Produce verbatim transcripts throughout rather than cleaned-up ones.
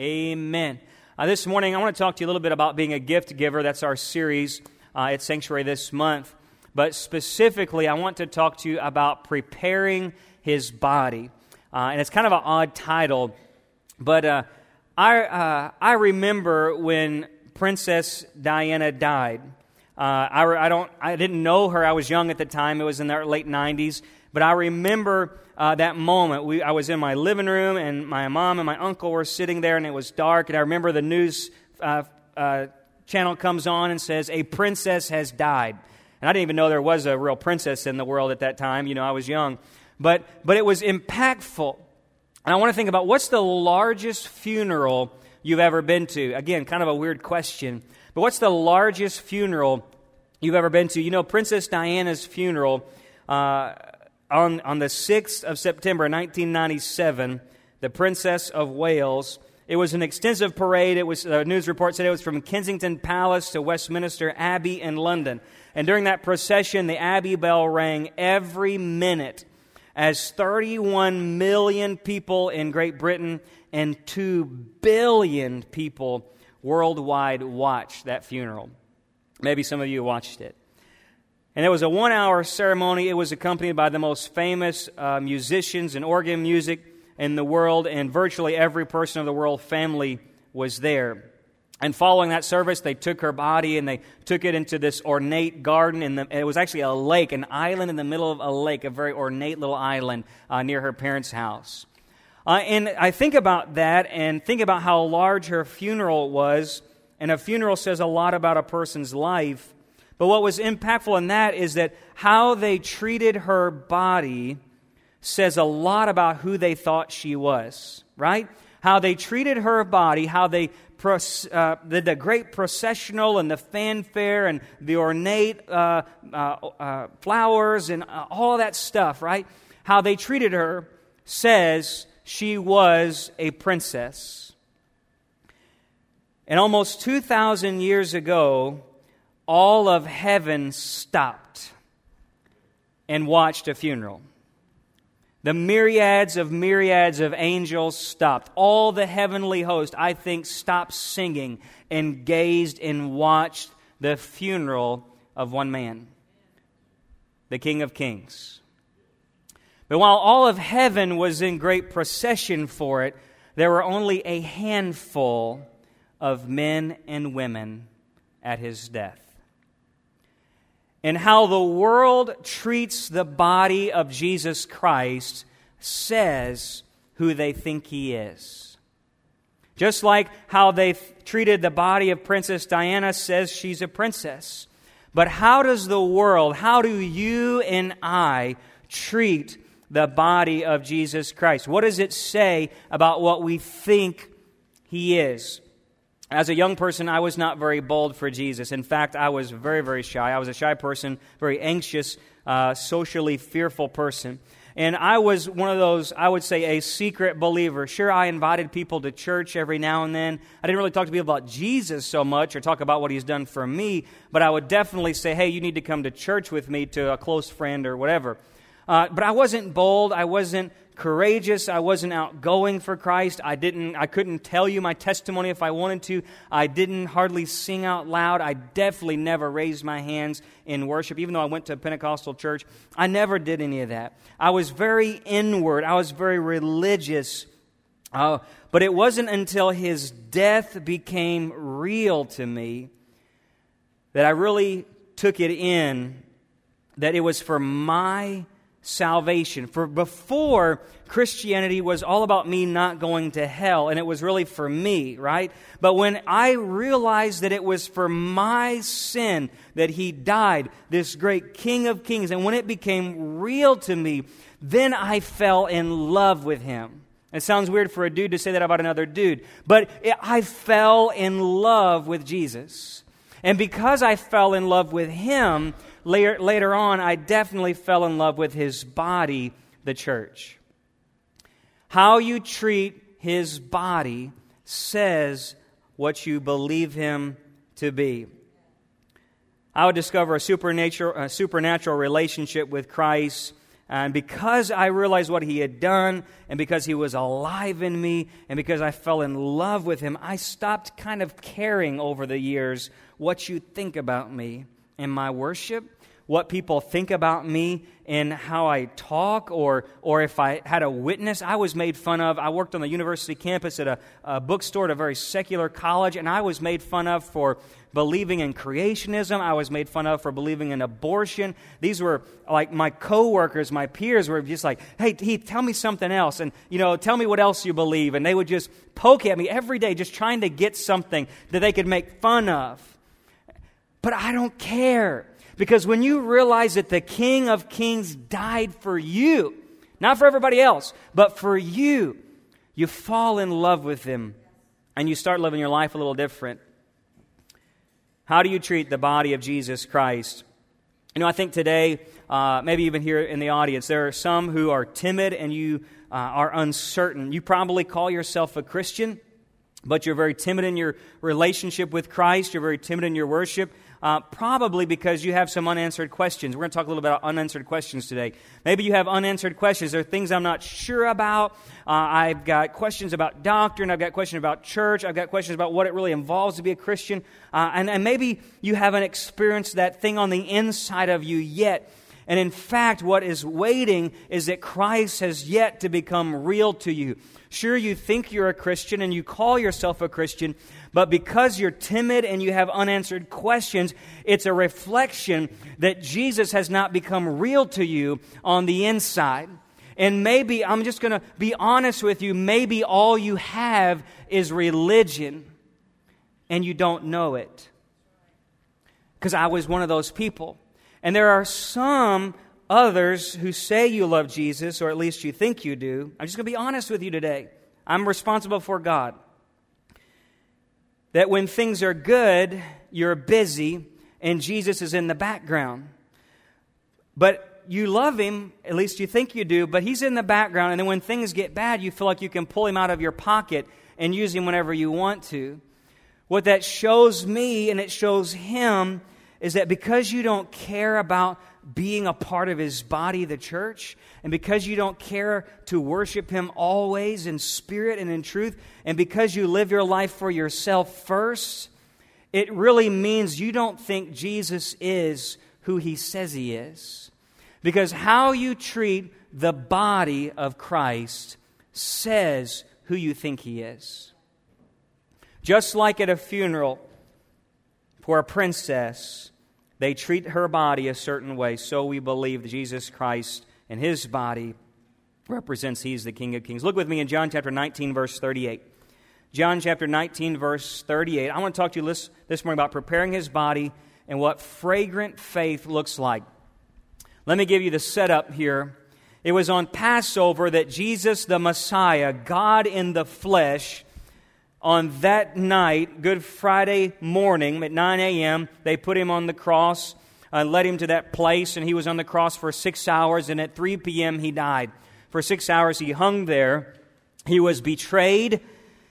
Amen. Uh, this morning, I want to talk to you a little bit about being a gift giver. That's our series uh, at Sanctuary this month. But specifically, I want to talk to you about preparing His body. Uh, and it's kind of an odd title, but uh, I uh, I remember when Princess Diana died. Uh, I, I don't I didn't know her. I was young at the time. It was in the late nineties. But I remember uh, that moment. We, I was in my living room, and my mom and my uncle were sitting there, and it was dark. And I remember the news uh, uh, channel comes on and says, "A princess has died." And I didn't even know there was a real princess in the world at that time. You know, I was young. But but it was impactful. And I want to think about, what's the largest funeral you've ever been to? Again, kind of a weird question. But what's the largest funeral you've ever been to? You know, Princess Diana's funeral... Uh, On on the sixth of September, nineteen ninety-seven, the Princess of Wales, it was an extensive parade. It was, the news report said it was from Kensington Palace to Westminster Abbey in London. And during that procession, the Abbey bell rang every minute as thirty-one million people in Great Britain and two billion people worldwide watched that funeral. Maybe some of you watched it. And it was a one-hour ceremony. It was accompanied by the most famous uh, musicians and organ music in the world, and virtually every person of the royal family was there. And following that service, they took her body and they took it into this ornate garden. In the, it was actually a lake, an island in the middle of a lake, a very ornate little island uh, near her parents' house. Uh, and I think about that and think about how large her funeral was. And a funeral says a lot about a person's life. But what was impactful in that is that how they treated her body says a lot about who they thought she was, right? How they treated her body, how they uh, the, the great processional and the fanfare and the ornate uh, uh, uh, flowers and uh, all that stuff, right? How they treated her says she was a princess. And almost two thousand years ago, all of heaven stopped and watched a funeral. The myriads of myriads of angels stopped. All the heavenly host, I think, stopped singing and gazed and watched the funeral of one man, the King of Kings. But while all of heaven was in great procession for it, there were only a handful of men and women at His death. And how the world treats the body of Jesus Christ says who they think He is. Just like how they treated the body of Princess Diana says she's a princess. But how does the world, how do you and I treat the body of Jesus Christ? What does it say about what we think He is? As a young person, I was not very bold for Jesus. In fact, I was very, very shy. I was a shy person, very anxious, uh, socially fearful person. And I was one of those, I would say, a secret believer. Sure, I invited people to church every now and then. I didn't really talk to people about Jesus so much or talk about what He's done for me, but I would definitely say, hey, you need to come to church with me, to a close friend or whatever. Uh, but I wasn't bold. I wasn't courageous. I wasn't outgoing for Christ. I didn't, I couldn't tell you my testimony if I wanted to. I didn't hardly sing out loud. I definitely never raised my hands in worship, even though I went to a Pentecostal church. I never did any of that. I was very inward. I was very religious. Uh, but it wasn't until His death became real to me that I really took it in, that it was for my salvation. For before, Christianity was all about me not going to hell, and it was really for me, right? But when I realized that it was for my sin that He died, this great King of Kings, and when it became real to me, then I fell in love with Him. It sounds weird for a dude to say that about another dude, but it, I fell in love with Jesus. And because I fell in love with Him, Later, later on, I definitely fell in love with His body, the church. How you treat His body says what you believe Him to be. I would discover a supernatural, a supernatural relationship with Christ And because I realized what he had done, and because he was alive in me, and because I fell in love with him, I stopped kind of caring over the years what you think about me in my worship, what people think about me in how I talk, or or if I had a witness. I was made fun of. I worked on the university campus at a, a bookstore at a very secular college, and I was made fun of for believing in creationism. I was made fun of for believing in abortion. These were like my coworkers, my peers were just like, hey, Heath, tell me something else. And, you know, tell me what else you believe. And they would just poke at me every day, just trying to get something that they could make fun of. But I don't care. Because when you realize that the King of Kings died for you, not for everybody else, but for you, you fall in love with him and you start living your life a little different. How do you treat the body of Jesus Christ? You know, I think today, uh, maybe even here in the audience, there are some who are timid and you uh, are uncertain. You probably call yourself a Christian, but you're very timid in your relationship with Christ. You're very timid in your worship. Uh, probably because you have some unanswered questions. We're going to talk a little bit about unanswered questions today. Maybe you have unanswered questions. There are things I'm not sure about. Uh, I've got questions about doctrine. I've got questions about church. I've got questions about what it really involves to be a Christian. Uh, and, and maybe you haven't experienced that thing on the inside of you yet. And in fact, what is waiting is that Christ has yet to become real to you. Sure, you think you're a Christian and you call yourself a Christian, but because you're timid and you have unanswered questions, it's a reflection that Jesus has not become real to you on the inside. And maybe, I'm just going to be honest with you, maybe all you have is religion and you don't know it. Because I was one of those people. And there are some others who say you love Jesus, or at least you think you do. I'm just going to be honest with you today. I'm responsible for God. That when things are good, you're busy, and Jesus is in the background. But you love him, at least you think you do, but he's in the background. And then when things get bad, you feel like you can pull him out of your pocket and use him whenever you want to. What that shows me, and it shows him, is that because you don't care about being a part of his body, the church, and because you don't care to worship him always in spirit and in truth, and because you live your life for yourself first, it really means you don't think Jesus is who he says he is. Because how you treat the body of Christ says who you think he is. Just like at a funeral, for a princess, they treat her body a certain way. So we believe that Jesus Christ and his body represents he's the King of Kings. Look with me in John chapter nineteen, verse thirty-eight. John chapter nineteen, verse thirty-eight. I want to talk to you this, this morning about preparing his body and what fragrant faith looks like. Let me give you the setup here. It was on Passover that Jesus the Messiah, God in the flesh, on that night, Good Friday morning at nine a.m., they put him on the cross and led him to that place, and he was on the cross for six hours, and at three p.m. he died. For six hours he hung there. He was betrayed.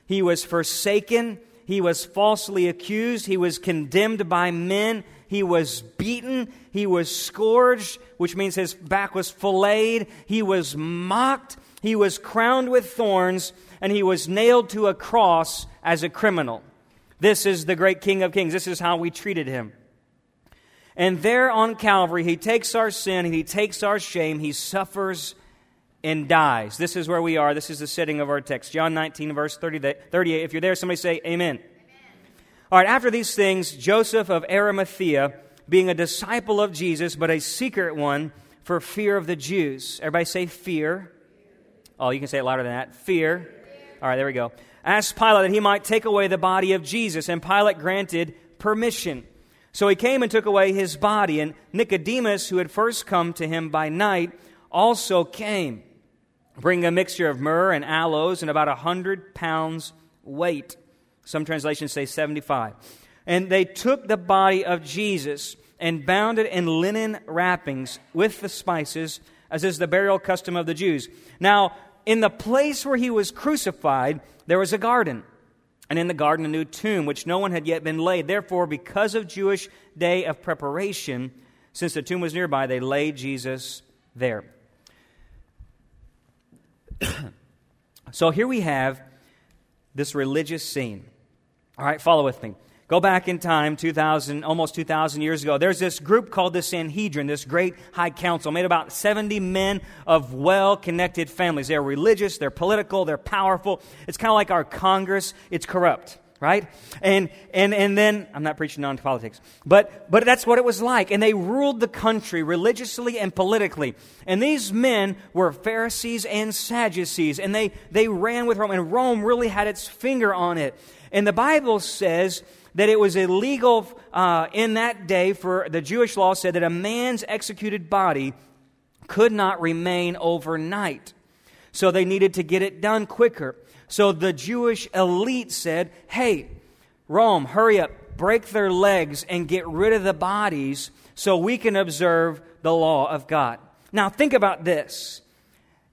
He was forsaken. He was falsely accused. He was condemned by men. He was beaten. He was scourged, which means his back was filleted. He was mocked. He was crowned with thorns, and he was nailed to a cross as a criminal. This is the great King of Kings. This is how we treated him. And there on Calvary, he takes our sin, he takes our shame, he suffers and dies. This is where we are. This is the setting of our text. John nineteen, verse thirty-eight. If you're there, somebody say amen. Amen. All right, after these things, Joseph of Arimathea, being a disciple of Jesus, but a secret one for fear of the Jews. Everybody say fear. Oh, you can say it louder than that. Fear. All right, there we go. Asked Pilate that he might take away the body of Jesus, and Pilate granted permission. So he came and took away his body, and Nicodemus, who had first come to him by night, also came, bringing a mixture of myrrh and aloes and about a hundred pounds weight. Some translations say seventy-five. And they took the body of Jesus and bound it in linen wrappings with the spices, as is the burial custom of the Jews. Now, in the place where he was crucified, there was a garden, and in the garden a new tomb, which no one had yet been laid. Therefore, because of Jewish day of preparation, since the tomb was nearby, they laid Jesus there. So here we have this religious scene. All right, follow with me. Go back in time, two thousand, almost two thousand years ago. There's this group called the Sanhedrin, this great high council, made about seventy men of well-connected families. They're religious, they're political, they're powerful. It's kind of like our Congress. It's corrupt, right? And and and then, I'm not preaching on politics, but but that's what it was like. And they ruled the country religiously and politically. And these men were Pharisees and Sadducees, and they, they ran with Rome, and Rome really had its finger on it. And the Bible says that it was illegal uh, in that day for the Jewish law said that a man's executed body could not remain overnight. So they needed to get it done quicker. So the Jewish elite said, hey, Rome, hurry up, break their legs and get rid of the bodies so we can observe the law of God. Now think about this.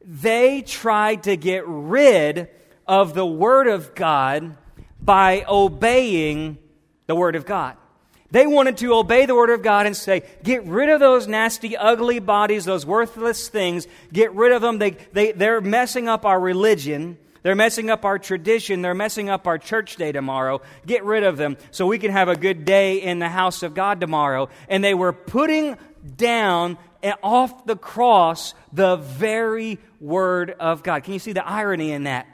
They tried to get rid of the Word of God by obeying the Word of God. They wanted to obey the Word of God and say, get rid of those nasty, ugly bodies, those worthless things. Get rid of them. They, they, they're messing up our religion. They're messing up our tradition. They're messing up our church day tomorrow. Get rid of them so we can have a good day in the house of God tomorrow. And they were putting down off the cross the very Word of God. Can you see the irony in that?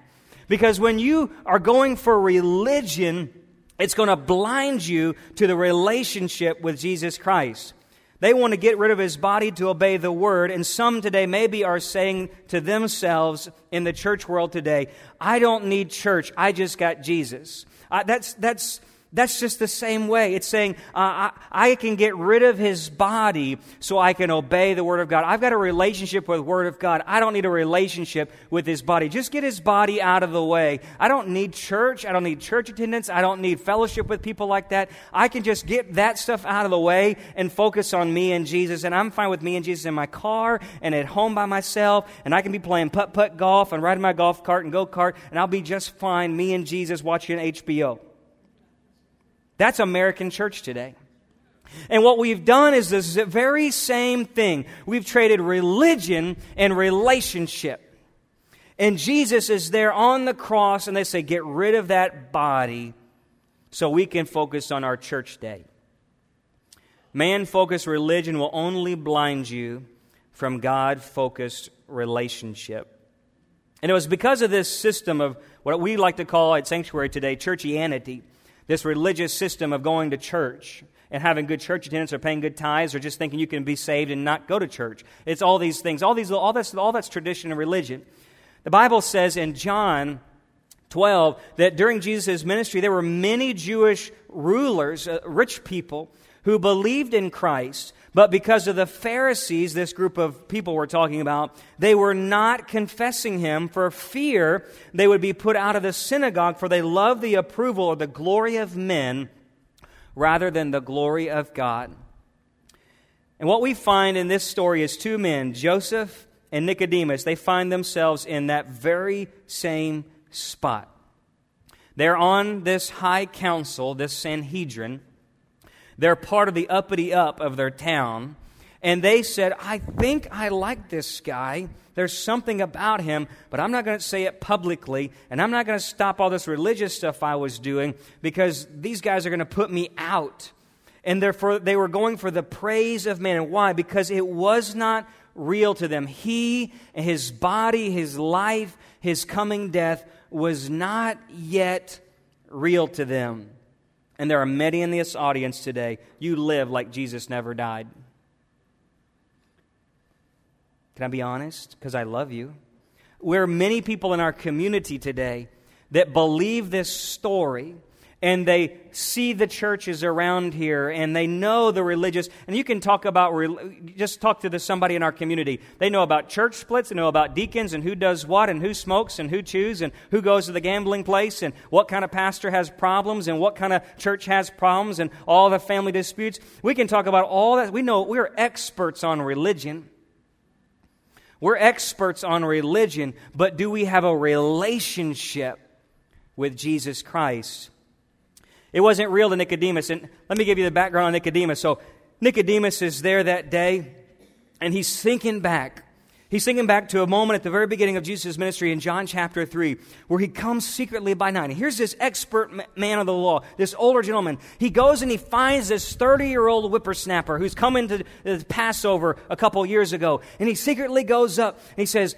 Because when you are going for religion, it's going to blind you to the relationship with Jesus Christ. They want to get rid of His body to obey the Word. And some today maybe are saying to themselves in the church world today, I don't need church. I just got Jesus. Uh, that's that's that's just the same way. It's saying uh, I, I can get rid of His body so I can obey the Word of God. I've got a relationship with the Word of God. I don't need a relationship with His body. Just get His body out of the way. I don't need church. I don't need church attendance. I don't need fellowship with people like that. I can just get that stuff out of the way and focus on me and Jesus. And I'm fine with me and Jesus in my car and at home by myself. And I can be playing putt-putt golf and riding my golf cart and go-kart. And I'll be just fine, me and Jesus, watching H B O. That's American church today. And what we've done is this very same thing. We've traded religion and relationship. And Jesus is there on the cross, and they say, get rid of that body so we can focus on our church day. Man-focused religion will only blind you from God-focused relationship. And it was because of this system of what we like to call at Sanctuary today, churchianity, this religious system of going to church and having good church attendance or paying good tithes or just thinking you can be saved and not go to church. It's all these things. All these, all that's, all that's tradition and religion. The Bible says in John twelve that during Jesus' ministry there were many Jewish rulers, uh, rich people, who believed in Christ. But because of the Pharisees, this group of people we're talking about, they were not confessing Him for fear they would be put out of the synagogue, for they loved the approval or the glory of men rather than the glory of God. And what we find in this story is two men, Joseph and Nicodemus. They find themselves in that very same spot. They're on this high council, this Sanhedrin. They're part of the uppity up of their town. And they said, I think I like this guy. There's something about him, but I'm not going to say it publicly. And I'm not going to stop all this religious stuff I was doing because these guys are going to put me out. And therefore, they were going for the praise of man. And why? Because it was not real to them. He, his body, his life, his coming death was not yet real to them. And there are many in this audience today, you live like Jesus never died. Can I be honest? Because I love you. We're many people in our community today that believe this story, and they see the churches around here, and they know the religious. And you can talk about, just talk to somebody in our community. They know about church splits, they know about deacons, and who does what, and who smokes, and who chews, and who goes to the gambling place, and what kind of pastor has problems, and what kind of church has problems, and all the family disputes. We can talk about all that. We know we're experts on religion. We're experts on religion, but do we have a relationship with Jesus Christ? It wasn't real to Nicodemus. And let me give you the background on Nicodemus. So Nicodemus is there that day, and he's thinking back. He's thinking back to a moment at the very beginning of Jesus' ministry in John chapter three, where he comes secretly by night. And here's this expert man of the law, this older gentleman. He goes and he finds this thirty-year-old whippersnapper who's come into the Passover a couple years ago. And he secretly goes up and he says,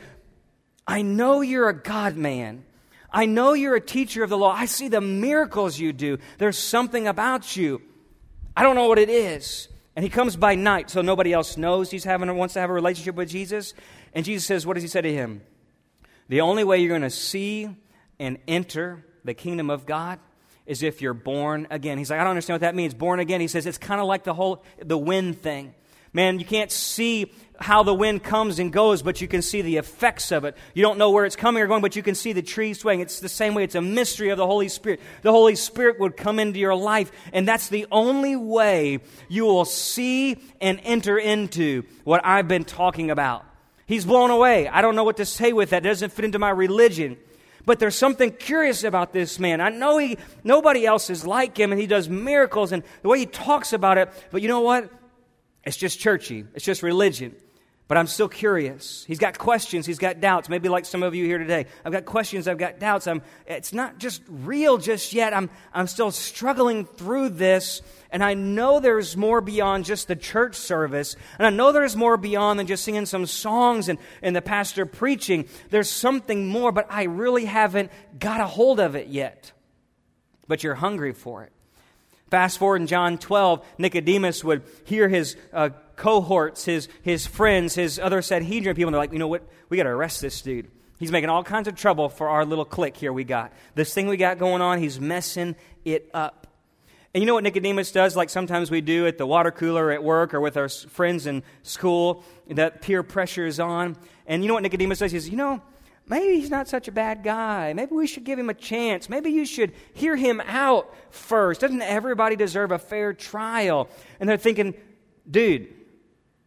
I know you're a God man. I know you're a teacher of the law. I see the miracles you do. There's something about you. I don't know what it is. And he comes by night, so nobody else knows he's having wants to have a relationship with Jesus. And Jesus says, what does he say to him? The only way you're going to see and enter the kingdom of God is if you're born again. He's like, I don't understand what that means, born again. He says, it's kind of like the whole the wind thing. Man, you can't see how the wind comes and goes, but you can see the effects of it. You don't know where it's coming or going, but you can see the trees swaying. It's the same way. It's a mystery of the Holy Spirit. The Holy Spirit would come into your life, and that's the only way you will see and enter into what I've been talking about. He's blown away. I don't know what to say with that. It doesn't fit into my religion. But there's something curious about this man. I know he nobody else is like him, and he does miracles, and the way he talks about it, but you know what? It's just churchy. It's just religion. But I'm still curious. He's got questions. He's got doubts. Maybe like some of you here today. I've got questions. I've got doubts. I'm, it's not just real just yet. I'm, I'm still struggling through this. And I know there's more beyond just the church service. And I know there's more beyond than just singing some songs and, and the pastor preaching. There's something more, but I really haven't got a hold of it yet. But you're hungry for it. Fast forward in John twelve, Nicodemus would hear his uh, cohorts, his his friends, his other Sanhedrin people, and they're like, you know what, we got to arrest this dude. He's making all kinds of trouble for our little clique here we got. This thing we got going on, he's messing it up. And you know what Nicodemus does, like sometimes we do at the water cooler at work or with our friends in school, that peer pressure is on. And you know what Nicodemus does? He says, you know, maybe he's not such a bad guy. Maybe we should give him a chance. Maybe you should hear him out first. Doesn't everybody deserve a fair trial? And they're thinking, dude,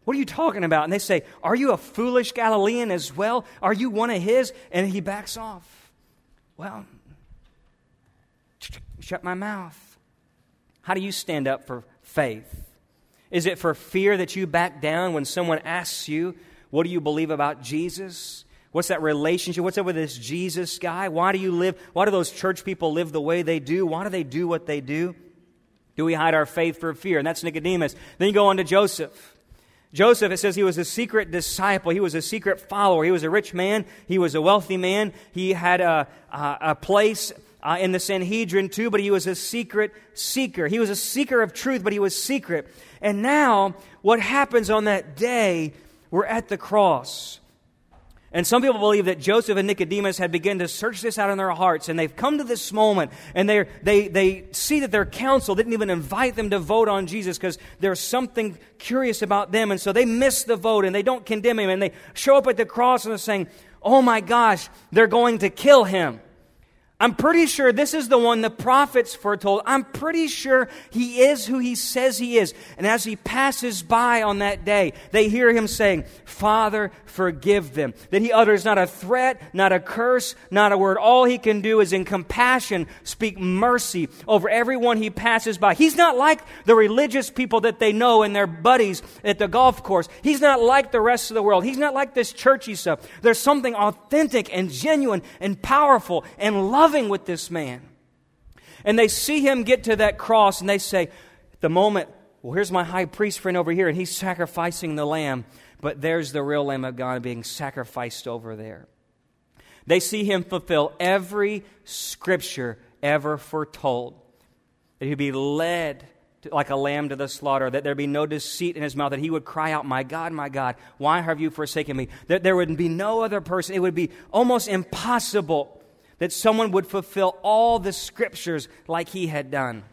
what are you talking about? And they say, are you a foolish Galilean as well? Are you one of his? And he backs off. Well, shut my mouth. How do you stand up for faith? Is it for fear that you back down when someone asks you, what do you believe about Jesus? What's that relationship? What's up with this Jesus guy? Why do you live? Why do those church people live the way they do? Why do they do what they do? Do we hide our faith for fear? And that's Nicodemus. Then you go on to Joseph. Joseph, it says he was a secret disciple. He was a secret follower. He was a rich man. He was a wealthy man. He had a, a, a place uh, in the Sanhedrin too, but he was a secret seeker. He was a seeker of truth, but he was secret. And now what happens on that day, we're at the cross. And some people believe that Joseph and Nicodemus had begun to search this out in their hearts, and they've come to this moment, and they they they see that their council didn't even invite them to vote on Jesus because there's something curious about them, and so they miss the vote, and they don't condemn him, and they show up at the cross, and they're saying, oh my gosh, they're going to kill him. I'm pretty sure this is the one the prophets foretold. I'm pretty sure he is who he says he is. And as he passes by on that day, they hear him saying, Father, forgive them. That he utters not a threat, not a curse, not a word. All he can do is in compassion speak mercy over everyone he passes by. He's not like the religious people that they know and their buddies at the golf course. He's not like the rest of the world. He's not like this churchy stuff. There's something authentic and genuine and powerful and loving with this man. And they see him get to that cross and they say, the moment, well, here's my high priest friend over here and he's sacrificing the lamb. But there's the real Lamb of God being sacrificed over there. They see him fulfill every scripture ever foretold. That he'd be led to, like a lamb to the slaughter. That there'd be no deceit in his mouth. That he would cry out, my God, my God, why have you forsaken me? That there would be no other person. It would be almost impossible that someone would fulfill all the scriptures like he had done.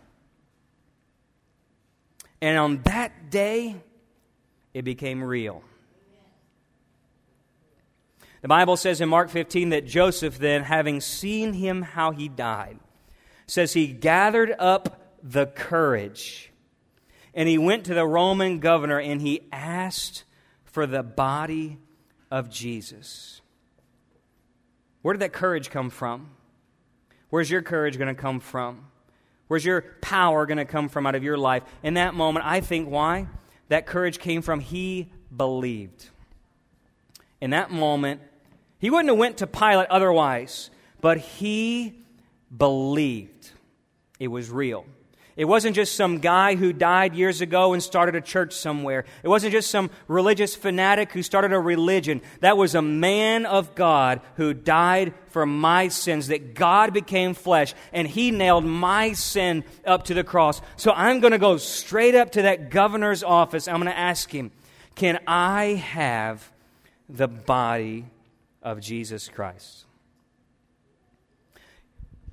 And on that day, it became real. The Bible says in Mark fifteen that Joseph then, having seen him how he died, says he gathered up the courage and he went to the Roman governor and he asked for the body of Jesus. Where did that courage come from? Where's your courage going to come from? Where's your power going to come from out of your life? In that moment, I think why? That courage came from he believed. in that moment. He wouldn't have went to Pilate otherwise, but he believed it was real. It wasn't just some guy who died years ago and started a church somewhere. It wasn't just some religious fanatic who started a religion. That was a man of God who died for my sins, that God became flesh, and he nailed my sin up to the cross. So I'm going to go straight up to that governor's office. I'm going to ask him, can I have the body of Jesus Christ?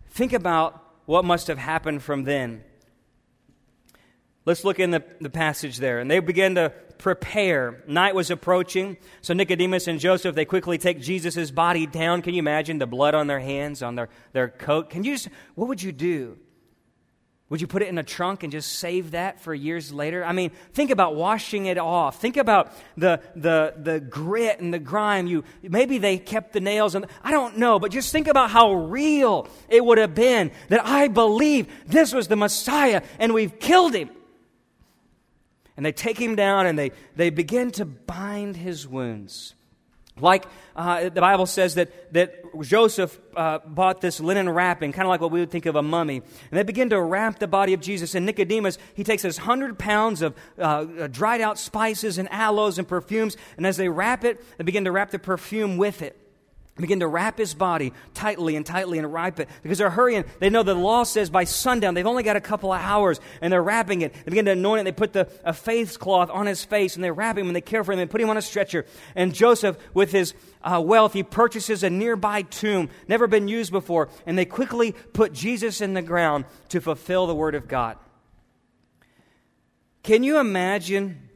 Think about what must have happened from then. Let's look in the, the passage there. And they began to prepare. Night was approaching. So Nicodemus and Joseph, they quickly take Jesus' body down. Can you imagine the blood on their hands, on their, their coat? Can you just, what would you do? Would you put it in a trunk and just save that for years later? I mean, think about washing it off. Think about the the the grit and the grime. You maybe they kept the nails on. I don't know, but just think about how real it would have been that I believe this was the Messiah and we've killed him. And they take him down and they, they begin to bind his wounds. Like uh, the Bible says that, that Joseph uh, bought this linen wrapping, kind of like what we would think of a mummy. And they begin to wrap the body of Jesus. And Nicodemus, he takes his hundred pounds of uh, dried out spices and aloes and perfumes. And as they wrap it, they begin to wrap the perfume with it. Begin to wrap his body tightly and tightly and wrap it because they're hurrying. They know the law says by sundown, they've only got a couple of hours and they're wrapping it. They begin to anoint it. They put the, a face cloth on his face and they wrap him and they care for him and put him on a stretcher. And Joseph, with his uh, wealth, he purchases a nearby tomb, never been used before. And they quickly put Jesus in the ground to fulfill the word of God. Can you imagine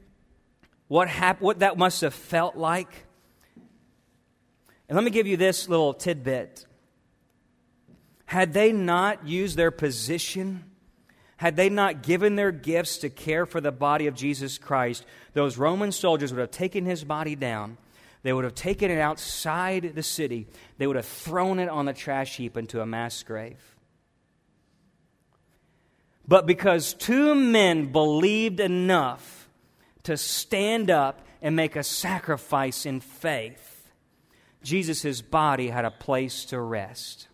what hap- what that must have felt like? And let me give you this little tidbit. Had they not used their position, had they not given their gifts to care for the body of Jesus Christ, those Roman soldiers would have taken his body down. They would have taken it outside the city. They would have thrown it on the trash heap into a mass grave. But because two men believed enough to stand up and make a sacrifice in faith, Jesus' body had a place to rest.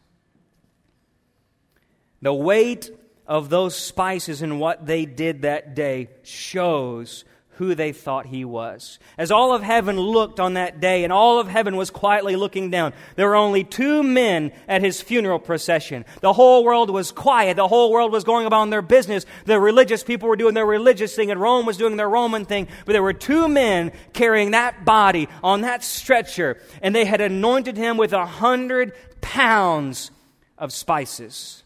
The weight of those spices and what they did that day shows who they thought he was. As all of heaven looked on that day, and all of heaven was quietly looking down, there were only two men at his funeral procession. The whole world was quiet. The whole world was going about their business. The religious people were doing their religious thing, and Rome was doing their Roman thing. But there were two men carrying that body on that stretcher, and they had anointed him with a hundred pounds of spices.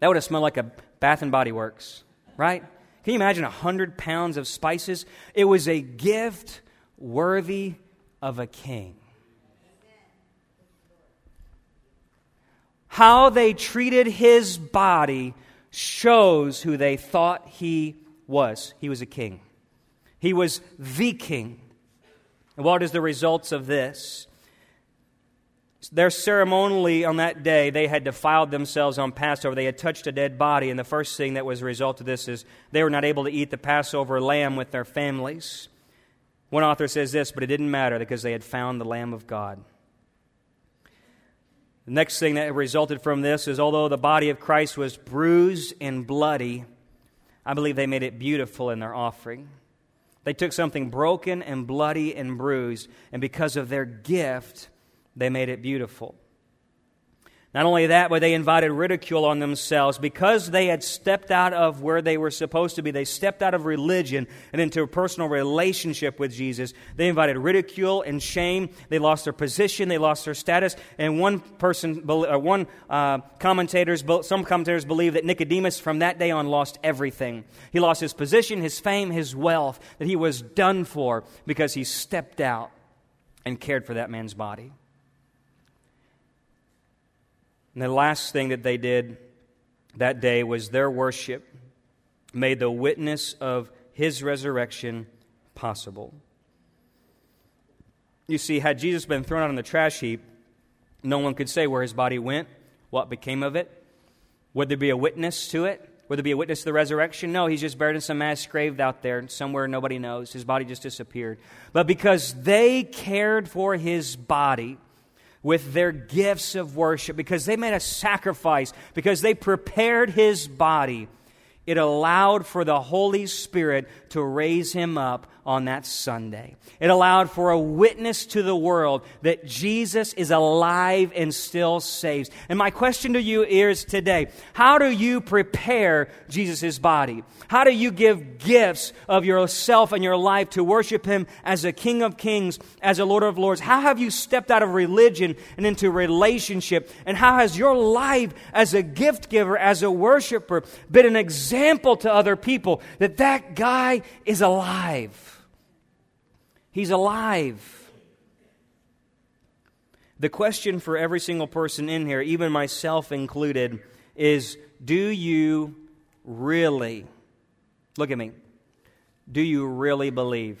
That would have smelled like a Bath and Body Works, right? Can you imagine one hundred pounds of spices? It was a gift worthy of a king. How they treated his body shows who they thought he was. He was a king. He was the king. And what is the results of this? Their ceremonially on that day, they had defiled themselves on Passover. They had touched a dead body, and the first thing that was a result of this is they were not able to eat the Passover lamb with their families. One author says this, but it didn't matter because they had found the Lamb of God. The next thing that resulted from this is although the body of Christ was bruised and bloody, I believe they made it beautiful in their offering. They took something broken and bloody and bruised, and because of their gift, they made it beautiful. Not only that, but they invited ridicule on themselves. Because they had stepped out of where they were supposed to be, they stepped out of religion and into a personal relationship with Jesus. They invited ridicule and shame. They lost their position. They lost their status. And one person, or one uh, commentators, some commentators believe that Nicodemus from that day on lost everything. He lost his position, his fame, his wealth, that he was done for because he stepped out and cared for that man's body. And the last thing that they did that day was their worship made the witness of his resurrection possible. You see, had Jesus been thrown out on the trash heap, no one could say where his body went, what became of it. Would there be a witness to it? Will there be a witness to the resurrection? No, he's just buried in some mass grave out there somewhere nobody knows. His body just disappeared. But because they cared for his body with their gifts of worship, because they made a sacrifice, because they prepared his body, it allowed for the Holy Spirit to raise him up on that Sunday. It allowed for a witness to the world that Jesus is alive and still saves. And my question to you is today, how do you prepare Jesus' body? How do you give gifts of yourself and your life to worship him as a King of Kings, as a Lord of Lords? How have you stepped out of religion and into relationship? And how has your life as a gift giver, as a worshiper, been an example? Example to other people that that guy is alive. He's alive. The question for every single person in here, even myself included, is do you really, look at me, do you really believe?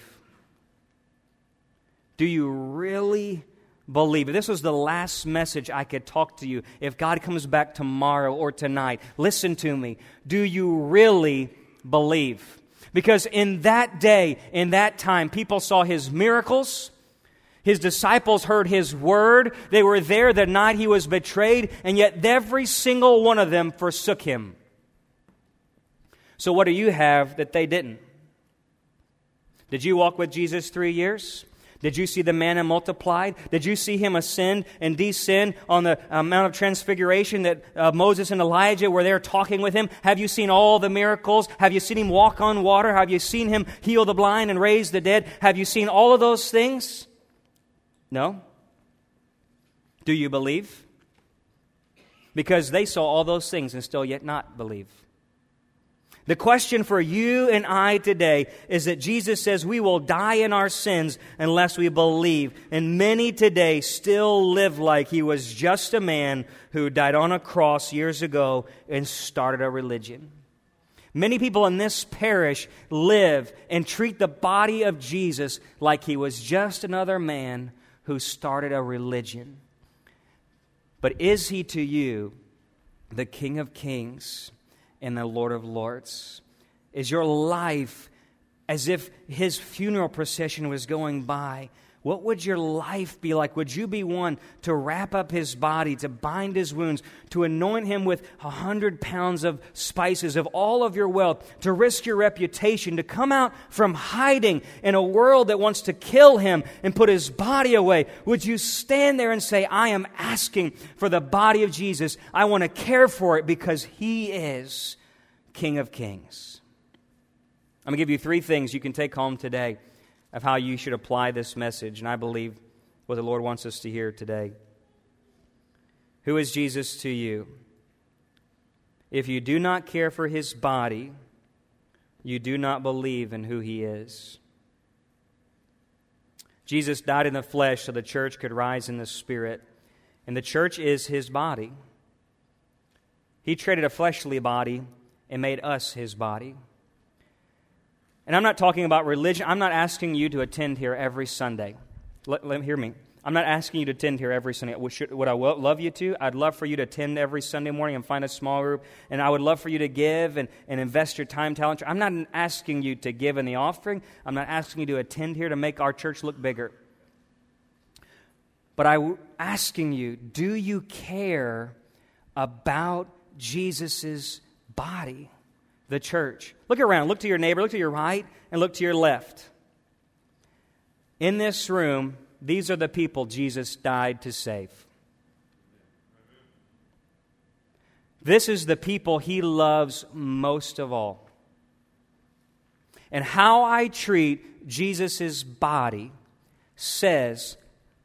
Do you really believe? Believe. If this was the last message I could talk to you, if God comes back tomorrow or tonight, listen to me. Do you really believe? Because in that day, in that time, people saw his miracles. His disciples heard his word. They were there the night he was betrayed, and yet every single one of them forsook him. So what do you have that they didn't? Did you walk with Jesus three years? Did you see the manna multiplied? Did you see him ascend and descend on the uh, Mount of Transfiguration that uh, Moses and Elijah were there talking with him? Have you seen all the miracles? Have you seen him walk on water? Have you seen him heal the blind and raise the dead? Have you seen all of those things? No. Do you believe? Because they saw all those things and still yet not believe. The question for you and I today is that Jesus says we will die in our sins unless we believe. And many today still live like he was just a man who died on a cross years ago and started a religion. Many people in this parish live and treat the body of Jesus like he was just another man who started a religion. But is he to you the King of Kings and the Lord of Lords? Is your life as if his funeral procession was going by? What would your life be like? Would you be one to wrap up his body, to bind his wounds, to anoint him with a hundred pounds of spices, of all of your wealth, to risk your reputation, to come out from hiding in a world that wants to kill him and put his body away? Would you stand there and say, I am asking for the body of Jesus. I want to care for it because he is King of Kings. I'm going to give you three things you can take home today of how you should apply this message, and I believe what the Lord wants us to hear today. Who is Jesus to you? If you do not care for his body, you do not believe in who he is. Jesus died in the flesh so the church could rise in the spirit, and the church is his body. He traded a fleshly body and made us his body. And I'm not talking about religion. I'm not asking you to attend here every Sunday. Let, let hear me. I'm not asking you to attend here every Sunday. Should, would I love you to? I'd love for you to attend every Sunday morning and find a small group. And I would love for you to give and, and invest your time, talent. I'm not asking you to give in the offering. I'm not asking you to attend here to make our church look bigger. But I'm asking you, do you care about Jesus' body? The church. Look around. Look to your neighbor. Look to your right and look to your left. In this room, these are the people Jesus died to save. This is the people he loves most of all. And how I treat Jesus' body says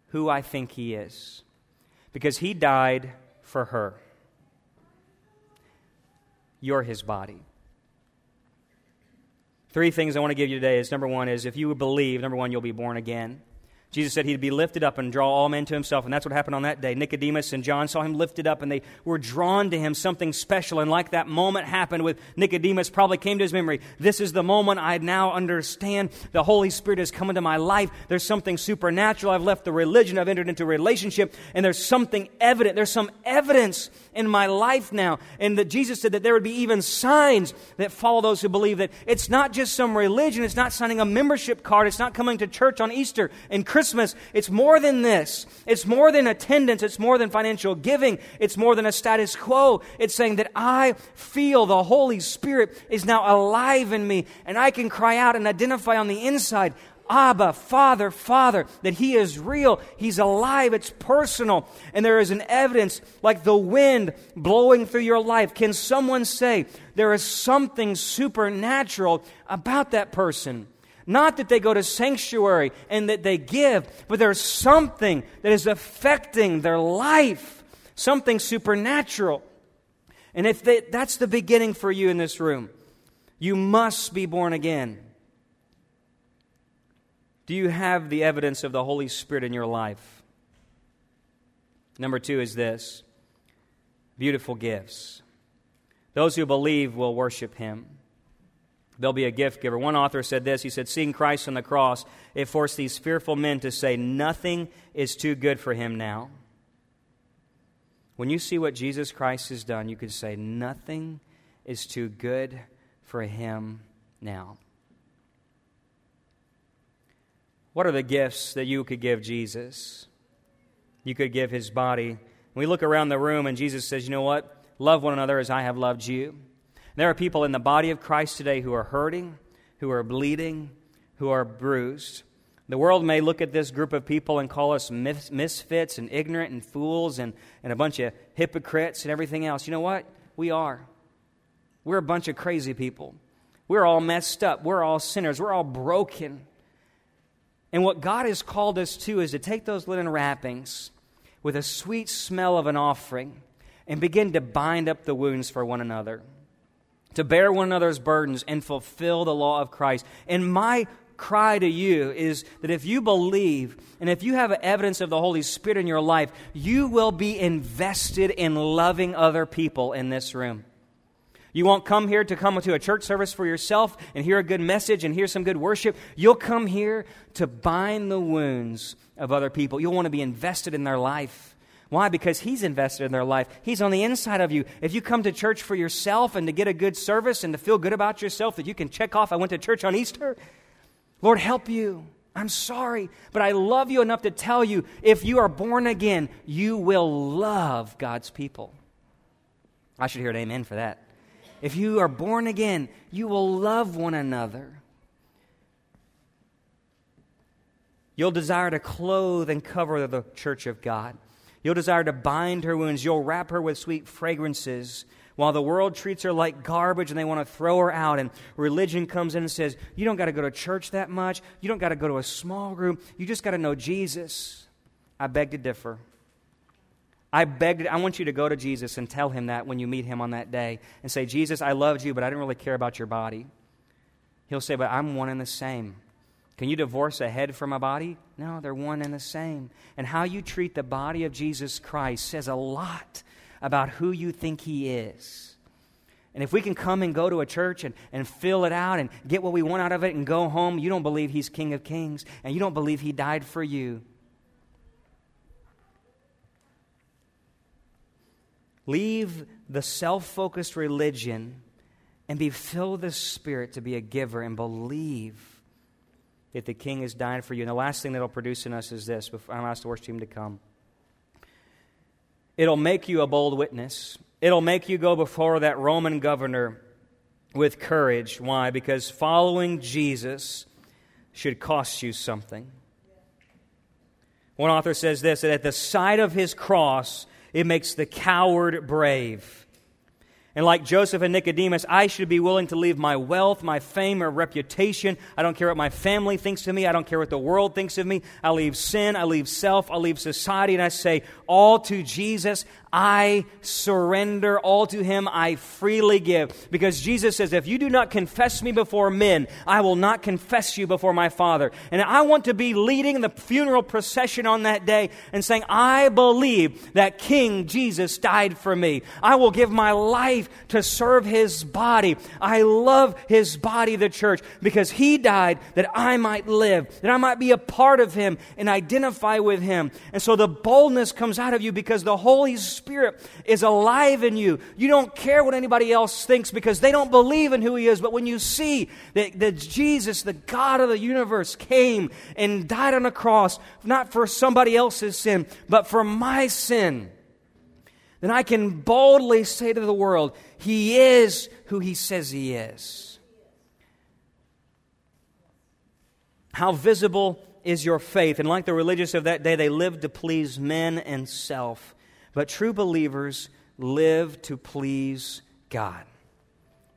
who I think he is. Because he died for her. You're his body. Three things I want to give you today is, number one is, if you believe, number one, you'll be born again. Jesus said he'd be lifted up and draw all men to himself, and that's what happened on that day. Nicodemus and John saw him lifted up, and they were drawn to him, something special. And like that moment happened with Nicodemus, probably came to his memory, this is the moment I now understand. The Holy Spirit has come into my life. There's something supernatural. I've left the religion. I've entered into a relationship, and there's something evident. There's some evidence in my life now. And that Jesus said that there would be even signs that follow those who believe, that it's not just some religion. It's not signing a membership card. It's not coming to church on Easter and Christmas. It's more than this. It's more than attendance. It's more than financial giving. It's more than a status quo. It's saying that I feel the Holy Spirit is now alive in me, and I can cry out and identify on the inside, Abba, Father, Father, that He is real. He's alive. It's personal. And there is an evidence like the wind blowing through your life. Can someone say there is something supernatural about that person? Not that they go to Sanctuary and that they give, but there's something that is affecting their life, something supernatural. And if they, that's the beginning for you in this room. You must be born again. Do you have the evidence of the Holy Spirit in your life? Number two is this: beautiful gifts. Those who believe will worship Him. They'll be a gift giver. One author said this. He said, seeing Christ on the cross, it forced these fearful men to say, nothing is too good for Him now. When you see what Jesus Christ has done, you can say, nothing is too good for Him now. What are the gifts that you could give Jesus? You could give His body. We look around the room and Jesus says, you know what? Love one another as I have loved you. And there are people in the body of Christ today who are hurting, who are bleeding, who are bruised. The world may look at this group of people and call us mis- misfits and ignorant and fools and, and a bunch of hypocrites and everything else. You know what? We are. We're a bunch of crazy people. We're all messed up. We're all sinners. We're all broken. And what God has called us to is to take those linen wrappings with a sweet smell of an offering and begin to bind up the wounds for one another, to bear one another's burdens and fulfill the law of Christ. And my cry to you is that if you believe and if you have evidence of the Holy Spirit in your life, you will be invested in loving other people in this room. You won't come here to come to a church service for yourself and hear a good message and hear some good worship. You'll come here to bind the wounds of other people. You'll want to be invested in their life. Why? Because He's invested in their life. He's on the inside of you. If you come to church for yourself and to get a good service and to feel good about yourself that you can check off, I went to church on Easter, Lord, help you. I'm sorry, but I love you enough to tell you, if you are born again, you will love God's people. I should hear an amen for that. If you are born again, you will love one another. You'll desire to clothe and cover the church of God. You'll desire to bind her wounds. You'll wrap her with sweet fragrances while the world treats her like garbage and they want to throw her out. And religion comes in and says, you don't got to go to church that much. You don't got to go to a small group. You just got to know Jesus. I beg to differ. I begged, I want you to go to Jesus and tell Him that when you meet Him on that day and say, Jesus, I loved you, but I didn't really care about your body. He'll say, but I'm one and the same. Can you divorce a head from a body? No, they're one and the same. And how you treat the body of Jesus Christ says a lot about who you think He is. And if we can come and go to a church and, and fill it out and get what we want out of it and go home, you don't believe He's King of Kings and you don't believe He died for you. Leave the self-focused religion and be filled with the Spirit to be a giver and believe that the King has died for you. And the last thing that will produce in us is this. Before I'm asked the worship team to come. It'll make you a bold witness. It'll make you go before that Roman governor with courage. Why? Because following Jesus should cost you something. One author says this, that at the sight of His cross, it makes the coward brave. And like Joseph and Nicodemus, I should be willing to leave my wealth, my fame, or reputation. I don't care what my family thinks of me. I don't care what the world thinks of me. I leave sin. I leave self. I leave society. And I say, all to Jesus. I surrender all to him. I freely give. Because Jesus says, if you do not confess me before men, I will not confess you before my Father. And I want to be leading the funeral procession on that day and saying, I believe that King Jesus died for me. I will give my life to serve his body. I love his body, the church, because he died that I might live, that I might be a part of him and identify with him. And so the boldness comes out of you because the Holy Spirit is alive in you. You don't care what anybody else thinks because they don't believe in who he is. But when you see that, that Jesus, the God of the universe, came and died on a cross, not for somebody else's sin, but for my sin, then I can boldly say to the world, he is who he says he is. How visible is your faith? And like the religious of that day, they lived to please men and self. But true believers live to please God.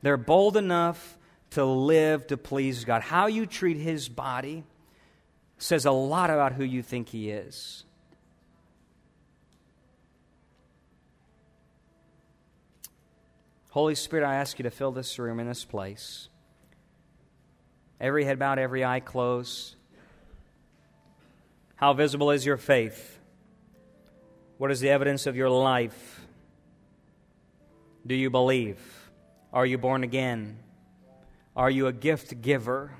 They're bold enough to live to please God. How you treat his body says a lot about who you think he is. Holy Spirit, I ask you to fill this room and this place. Every head bowed, every eye closed. How visible is your faith? What is the evidence of your life? Do you believe? Are you born again? Are you a gift giver?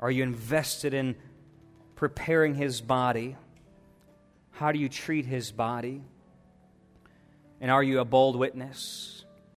Are you invested in preparing his body? How do you treat his body? And are you a bold witness?